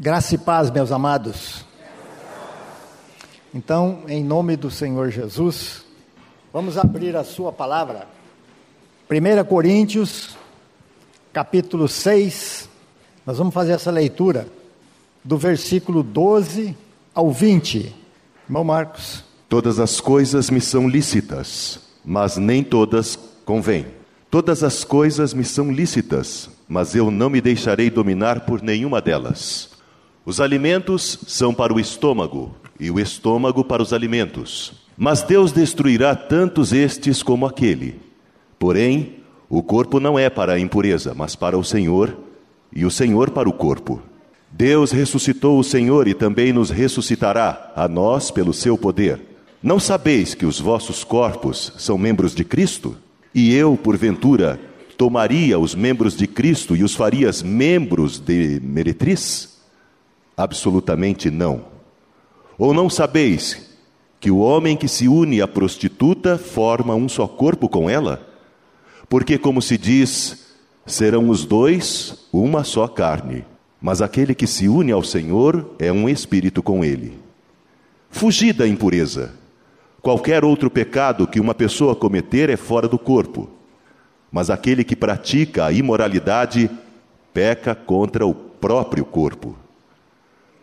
Graça e paz, meus amados. Então, em nome do Senhor Jesus, vamos abrir a sua palavra. 1 Coríntios, capítulo 6. Nós vamos fazer essa leitura do versículo 12 ao 20. Irmão Marcos. Todas as coisas me são lícitas, mas nem todas convêm. Todas as coisas me são lícitas, mas eu não me deixarei dominar por nenhuma delas. Os alimentos são para o estômago, e o estômago para os alimentos. Mas Deus destruirá tantos estes como aquele. Porém, o corpo não é para a impureza, mas para o Senhor, e o Senhor para o corpo. Deus ressuscitou o Senhor e também nos ressuscitará, a nós pelo seu poder. Não sabeis que os vossos corpos são membros de Cristo? E eu, porventura, tomaria os membros de Cristo e os farias membros de meretriz? Absolutamente não. Ou não sabeis que o homem que se une à prostituta forma um só corpo com ela? Porque, como se diz, serão os dois uma só carne. Mas aquele que se une ao Senhor é um espírito com ele. Fugi da impureza. Qualquer outro pecado que uma pessoa cometer é fora do corpo. Mas aquele que pratica a imoralidade peca contra o próprio corpo.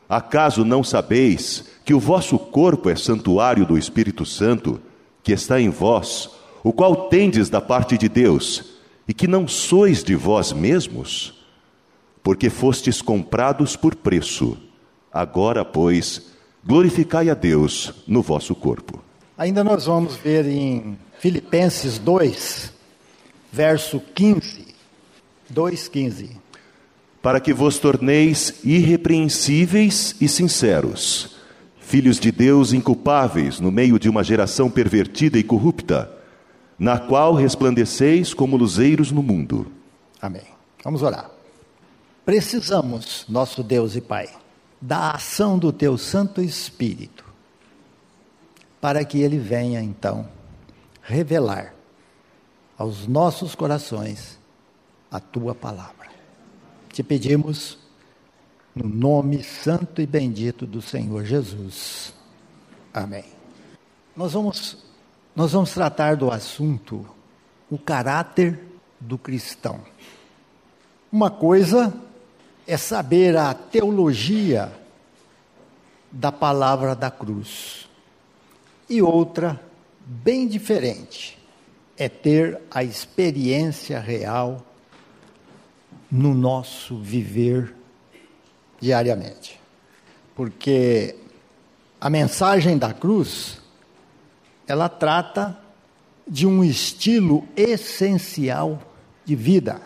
Acaso não sabeis que o vosso corpo é santuário do Espírito Santo, que está em vós, o qual tendes da parte de Deus, e que não sois de vós mesmos? Porque fostes comprados por preço. Agora, pois, glorificai a Deus no vosso corpo. Ainda nós vamos ver em Filipenses 2, verso 15. 2:15. Para que vos torneis irrepreensíveis e sinceros, filhos de Deus inculpáveis no meio de uma geração pervertida e corrupta, na qual resplandeceis como luzeiros no mundo. Amém. Vamos orar. Precisamos, nosso Deus e Pai, da ação do teu Santo Espírito, para que ele venha, então, revelar aos nossos corações a tua palavra. Te pedimos, no nome santo e bendito do Senhor Jesus. Amém. Nós vamos tratar do assunto, o caráter do cristão. Uma coisa é saber a teologia da palavra da cruz. E outra, bem diferente, é ter a experiência real no nosso viver diariamente. Porque a mensagem da cruz, ela trata de um estilo essencial de vida.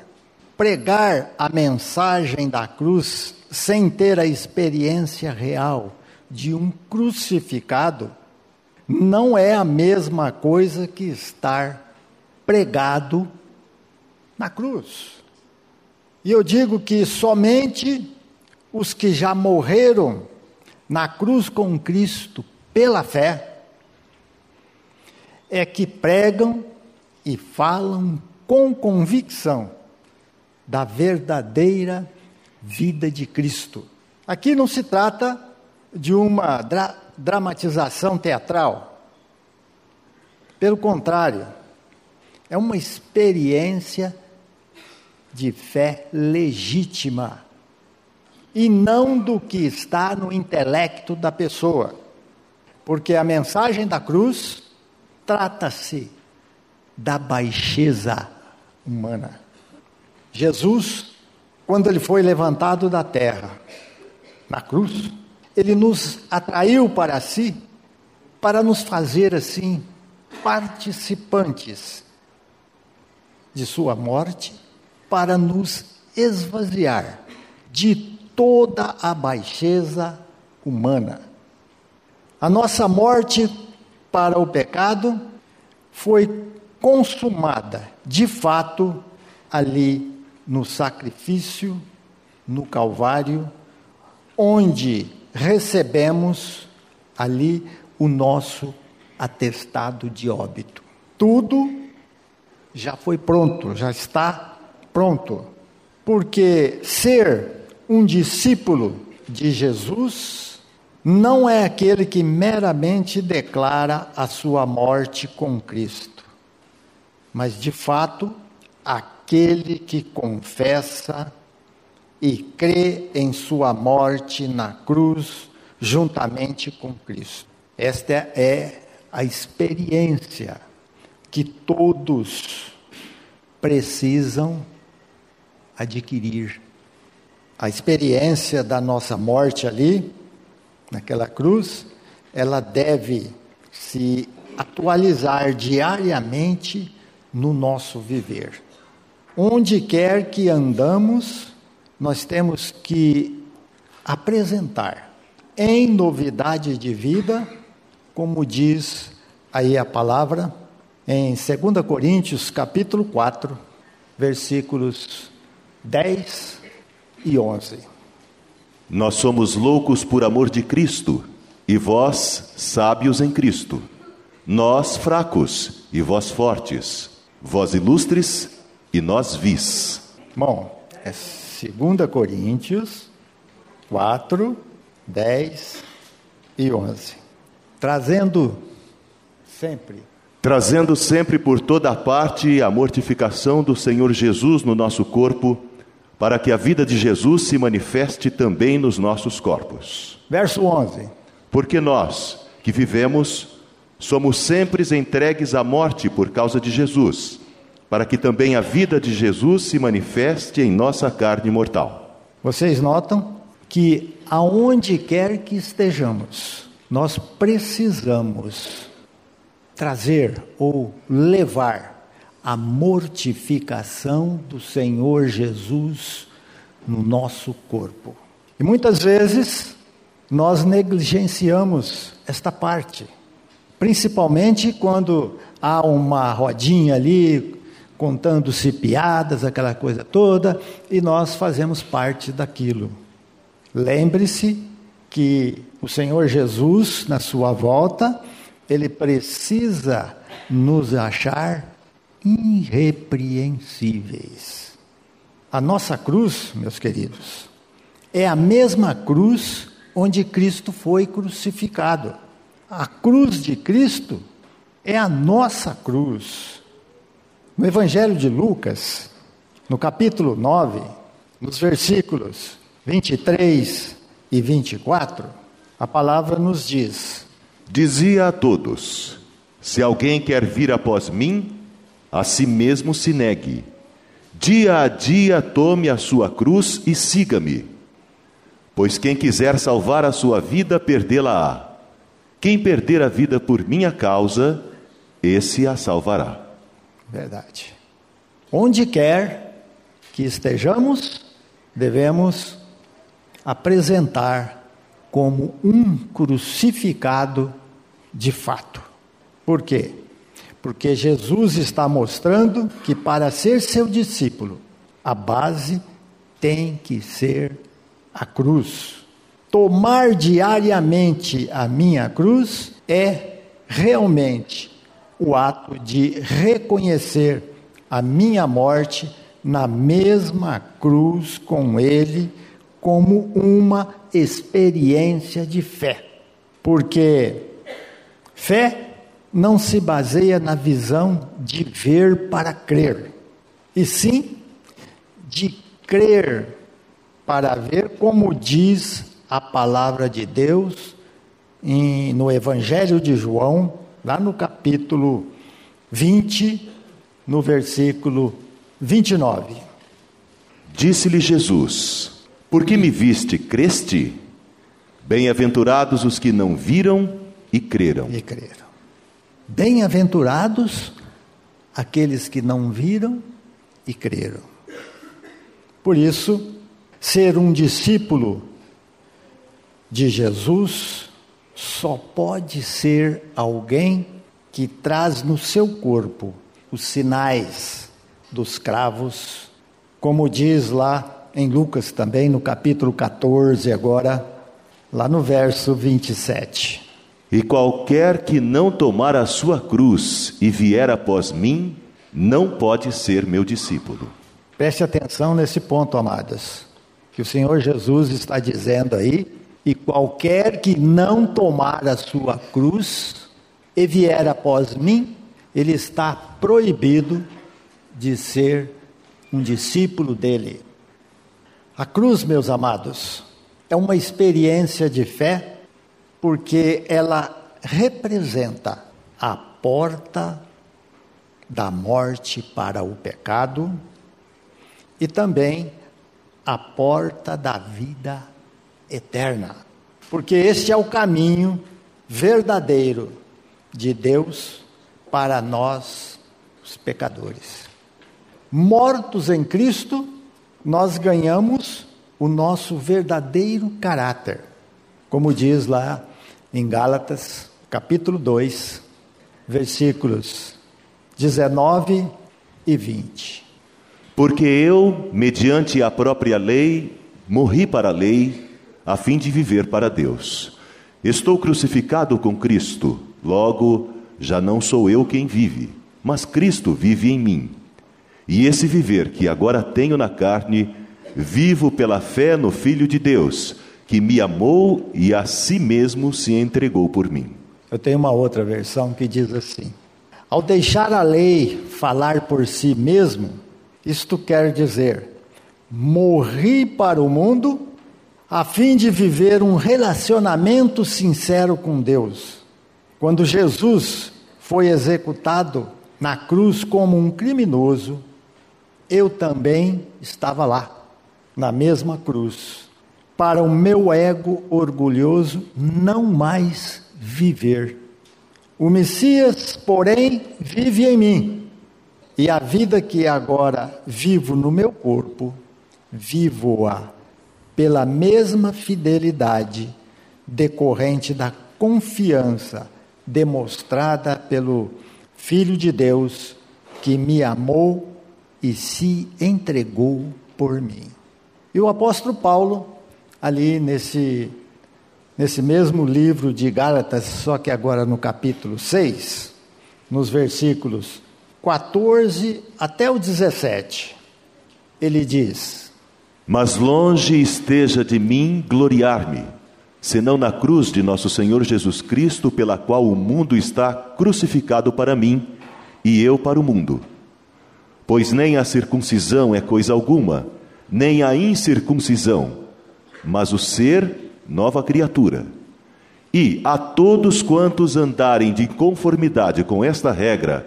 Pregar a mensagem da cruz sem ter a experiência real de um crucificado não é a mesma coisa que estar pregado na cruz. E eu digo que somente os que já morreram na cruz com Cristo pela fé é que pregam e falam com convicção da verdadeira vida de Cristo. Aqui não se trata de uma dramatização teatral. Pelo contrário, é uma experiência de fé legítima, e não do que está no intelecto da pessoa, porque a mensagem da cruz trata-se da baixeza humana. Jesus, quando ele foi levantado da terra, na cruz, ele nos atraiu para si, para nos fazer assim, participantes de sua morte, para nos esvaziar de toda a baixeza humana. A nossa morte para o pecado foi consumada, de fato, ali no sacrifício, no Calvário, onde recebemos ali o nosso atestado de óbito. Tudo já foi pronto, já está pronto, porque ser um discípulo de Jesus não é aquele que meramente declara a sua morte com Cristo, mas de fato aquele que confessa e crê em sua morte na cruz juntamente com Cristo. Esta é a experiência que todos precisam adquirir. A experiência da nossa morte ali, naquela cruz, ela deve se atualizar diariamente no nosso viver. Onde quer que andamos, nós temos que apresentar em novidade de vida, como diz aí a palavra, em 2 Coríntios capítulo 4, versículos 10 e 11. Nós somos loucos por amor de Cristo, e vós, sábios em Cristo. Nós, fracos, e vós, fortes. Vós, ilustres, e nós, vis. Bom, é 2 Coríntios 4, 10 e 11. Trazendo sempre por toda a parte a mortificação do Senhor Jesus no nosso corpo, para que a vida de Jesus se manifeste também nos nossos corpos. Verso 11. Porque nós, que vivemos, somos sempre entregues à morte por causa de Jesus, para que também a vida de Jesus se manifeste em nossa carne mortal. Vocês notam que aonde quer que estejamos, nós precisamos trazer ou levar a mortificação do Senhor Jesus no nosso corpo. E muitas vezes nós negligenciamos esta parte, principalmente quando há uma rodinha ali contando-se piadas, aquela coisa toda, e nós fazemos parte daquilo. Lembre-se que o Senhor Jesus, na sua volta, ele precisa nos achar irrepreensíveis. A nossa cruz, meus queridos, é a mesma cruz onde Cristo foi crucificado. A cruz de Cristo é a nossa cruz. No Evangelho de Lucas, no capítulo 9, nos versículos 23 e 24, a palavra nos diz: dizia a todos: se alguém quer vir após mim, a si mesmo se negue. Dia a dia tome a sua cruz e siga-me. Pois quem quiser salvar a sua vida, perdê-la-á. Quem perder a vida por minha causa, esse a salvará. Verdade. Onde quer que estejamos, devemos apresentar como um crucificado de fato. Por quê? Porque Jesus está mostrando que para ser seu discípulo, a base tem que ser a cruz. Tomar diariamente a minha cruz é realmente o ato de reconhecer a minha morte na mesma cruz com ele, como uma experiência de fé. Porque fé não se baseia na visão de ver para crer, e sim de crer para ver, como diz a palavra de Deus no Evangelho de João, lá no capítulo 20, no versículo 29. Disse-lhe Jesus: porque me viste, creste? Bem-aventurados os que não viram e creram. Bem-aventurados aqueles que não viram e creram. Por isso, ser um discípulo de Jesus só pode ser alguém que traz no seu corpo os sinais dos cravos, como diz lá em Lucas também, no capítulo 14, agora, lá no verso 27. E qualquer que não tomar a sua cruz e vier após mim, não pode ser meu discípulo. Preste atenção nesse ponto, amadas. que o Senhor Jesus está dizendo aí, e qualquer que não tomar a sua cruz e vier após mim, ele está proibido de ser um discípulo dele. A cruz, meus amados, é uma experiência de fé, porque ela representa a porta da morte para o pecado e também a porta da vida eterna. Porque este é o caminho verdadeiro de Deus para nós, os pecadores. Mortos em Cristo, nós ganhamos o nosso verdadeiro caráter. Como diz lá em Gálatas, capítulo 2, versículos 19 e 20. Porque eu, mediante a própria lei, morri para a lei, a fim de viver para Deus. Estou crucificado com Cristo, logo, já não sou eu quem vive, mas Cristo vive em mim. E esse viver que agora tenho na carne, vivo pela fé no Filho de Deus, que me amou e a si mesmo se entregou por mim. Eu tenho uma outra versão que diz assim: ao deixar a lei falar por si mesmo, isto quer dizer, morri para o mundo a fim de viver um relacionamento sincero com Deus. Quando Jesus foi executado na cruz como um criminoso, eu também estava lá, na mesma cruz, para o meu ego orgulhoso não mais viver. O Messias, porém, vive em mim, e a vida que agora vivo no meu corpo, vivo-a pela mesma fidelidade decorrente da confiança demonstrada pelo Filho de Deus, que me amou e se entregou por mim. E o apóstolo Paulo, ali nesse mesmo livro de Gálatas, só que agora no capítulo 6, nos versículos 14 até o 17, ele diz: mas longe esteja de mim gloriar-me, senão na cruz de nosso Senhor Jesus Cristo, pela qual o mundo está crucificado para mim, e eu para o mundo. Pois nem a circuncisão é coisa alguma, nem a incircuncisão, mas o ser nova criatura. E a todos quantos andarem de conformidade com esta regra,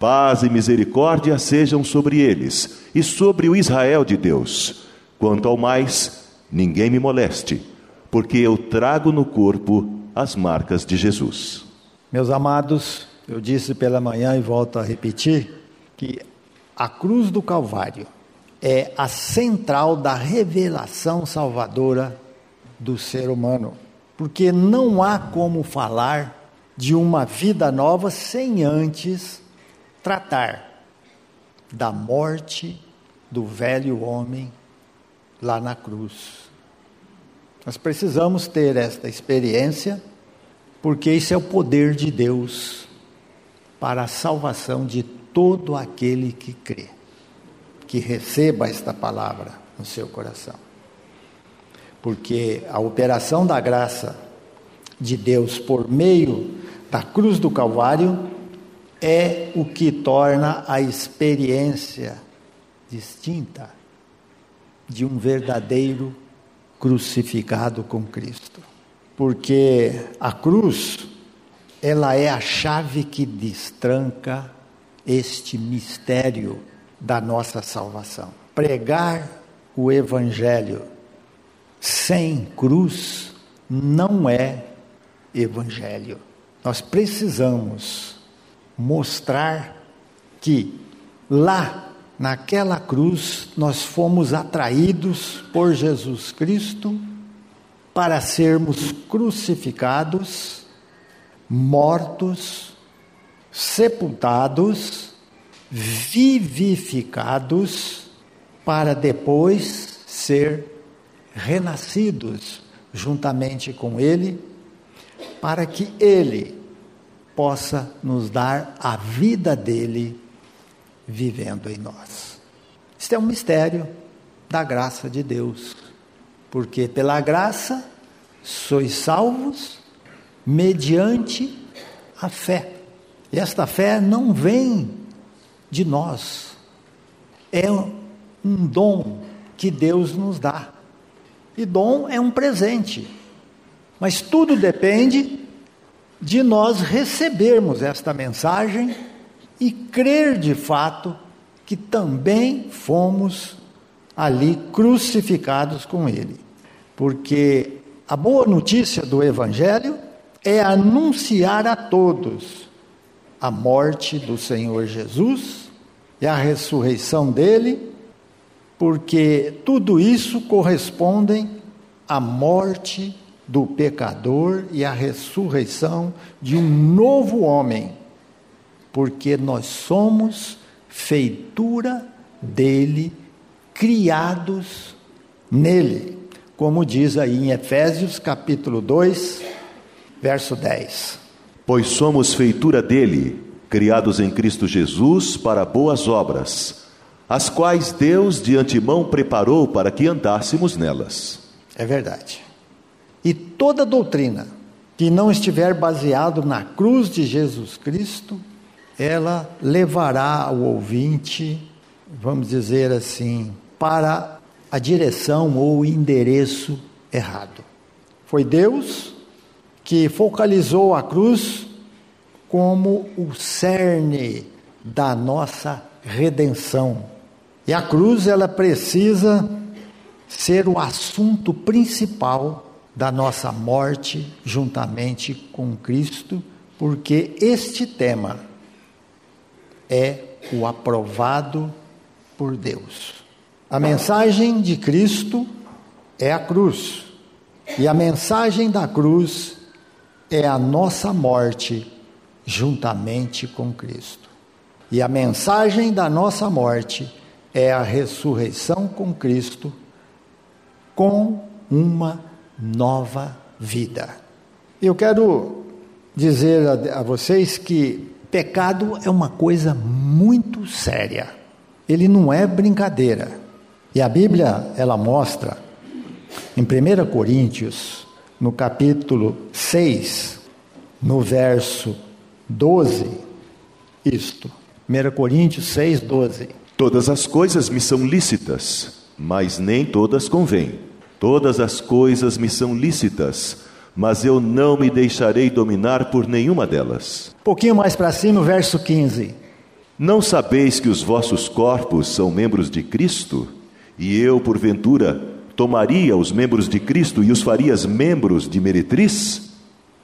paz e misericórdia sejam sobre eles e sobre o Israel de Deus. Quanto ao mais, ninguém me moleste, porque eu trago no corpo as marcas de Jesus. Meus amados, eu disse pela manhã e volto a repetir que a cruz do Calvário é a central da revelação salvadora do ser humano, porque não há como falar de uma vida nova sem antes tratar da morte do velho homem lá na cruz. Nós precisamos ter esta experiência, porque isso é o poder de Deus para a salvação de todo aquele que crê, que receba esta palavra no seu coração. Porque a operação da graça de Deus por meio da cruz do Calvário é o que torna a experiência distinta de um verdadeiro crucificado com Cristo. Porque a cruz, ela é a chave que destranca este mistério da nossa salvação. Pregar o Evangelho sem cruz não é evangelho. Nós precisamos mostrar que lá naquela cruz nós fomos atraídos por Jesus Cristo para sermos crucificados, mortos, sepultados, vivificados, para depois ser renascidos juntamente com Ele, para que Ele possa nos dar a vida dele vivendo em nós. Isto é um mistério da graça de Deus. Porque pela graça sois salvos mediante a fé. E esta fé não vem de nós. É um dom que Deus nos dá. E dom é um presente. Mas tudo depende de nós recebermos esta mensagem e crer de fato que também fomos ali crucificados com Ele. Porque a boa notícia do Evangelho é anunciar a todos a morte do Senhor Jesus e a ressurreição dele, porque tudo isso corresponde à morte do pecador e a ressurreição de um novo homem, porque nós somos feitura dele, criados nele, como diz aí em Efésios capítulo 2, verso 10. Pois somos feitura dele, criados em Cristo Jesus para boas obras, as quais Deus de antemão preparou para que andássemos nelas. É verdade. E toda doutrina que não estiver baseada na cruz de Jesus Cristo, ela levará o ouvinte, vamos dizer assim, para a direção ou endereço errado. Foi Deus que focalizou a cruz como o cerne da nossa redenção. E a cruz, ela precisa ser o assunto principal da nossa morte juntamente com Cristo, porque este tema é o aprovado por Deus. A mensagem de Cristo é a cruz, e a mensagem da cruz é a nossa morte juntamente com Cristo. E a mensagem da nossa morte é a ressurreição com Cristo, com uma nova vida. Eu quero dizer a vocês que pecado é uma coisa muito séria. Ele não é brincadeira. E a Bíblia, ela mostra, em 1 Coríntios, no capítulo 6, no verso 12, isto. 1 Coríntios 6, 12. Todas as coisas me são lícitas, mas nem todas convêm. Todas as coisas me são lícitas, mas eu não me deixarei dominar por nenhuma delas. Pouquinho mais para cima, o verso 15. Não sabeis que os vossos corpos são membros de Cristo? E eu, porventura, tomaria os membros de Cristo e os faria membros de meretriz?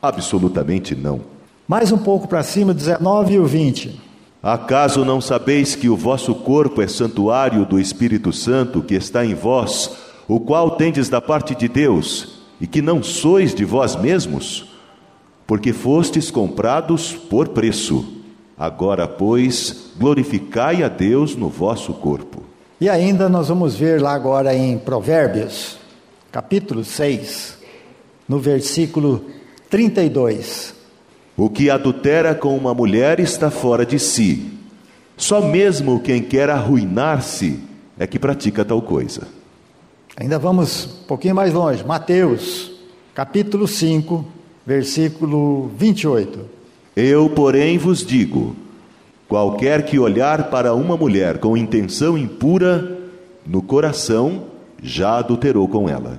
Absolutamente não. Mais um pouco para cima, 19 e o 20. Acaso não sabeis que o vosso corpo é santuário do Espírito Santo que está em vós, o qual tendes da parte de Deus, e que não sois de vós mesmos, porque fostes comprados por preço. Agora, pois, glorificai a Deus no vosso corpo. E ainda nós vamos ver lá agora em Provérbios, capítulo 6, no versículo 32. O que adultera com uma mulher está fora de si. Só mesmo quem quer arruinar-se é que pratica tal coisa. Ainda vamos um pouquinho mais longe. Mateus, capítulo 5, versículo 28. Eu, porém, vos digo, qualquer que olhar para uma mulher com intenção impura, no coração já adulterou com ela.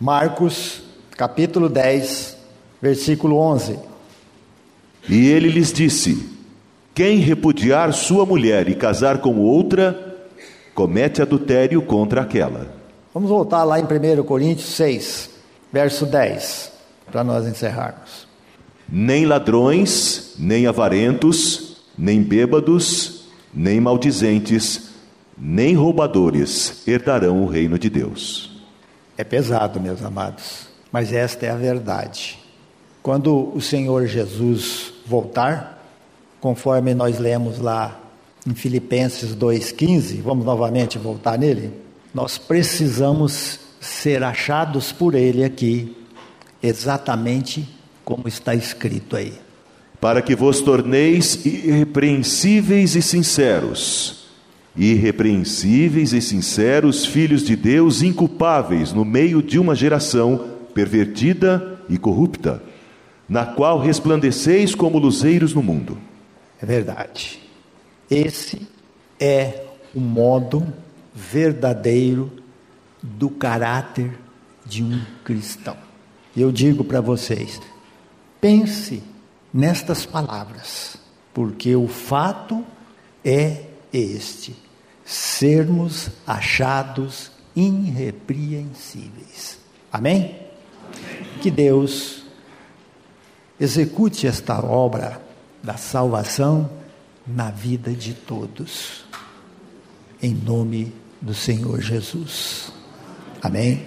Marcos, capítulo 10, versículo 11. E ele lhes disse, quem repudiar sua mulher e casar com outra, comete adultério contra aquela. Vamos voltar lá em 1 Coríntios 6, verso 10, para nós encerrarmos. Nem ladrões, nem avarentos, nem bêbados, nem maldizentes, nem roubadores herdarão o reino de Deus. É pesado, meus amados, mas esta é a verdade. Quando o Senhor Jesus voltar, conforme nós lemos lá em Filipenses 2,15, vamos novamente voltar nele? Nós precisamos ser achados por ele aqui, exatamente como está escrito aí. Para que vos torneis irrepreensíveis e sinceros, irrepreensíveis e sinceros, filhos de Deus, inculpáveis no meio de uma geração pervertida e corrupta, na qual resplandeceis como luzeiros no mundo. É verdade. Esse é o modo verdadeiro do caráter de um cristão. Eu digo para vocês, pense nestas palavras, porque o fato é este: sermos achados irrepreensíveis. Amém? Que Deus execute esta obra da salvação na vida de todos, em nome do Senhor Jesus. Amém?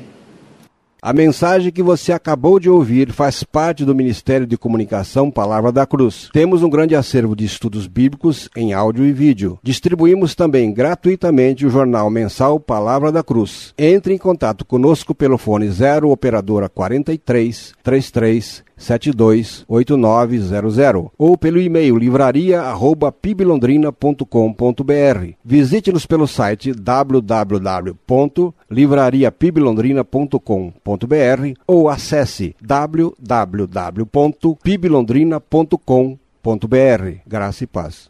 A mensagem que você acabou de ouvir faz parte do Ministério de Comunicação Palavra da Cruz. Temos um grande acervo de estudos bíblicos em áudio e vídeo. Distribuímos também gratuitamente o jornal mensal Palavra da Cruz. Entre em contato conosco pelo fone 0 operadora 43 33 728900 ou pelo e-mail livraria@pibilondrina.com.br. Visite-nos pelo site www.livrariapibilondrina.com.br ou acesse www.pibilondrina.com.br. Graça e paz.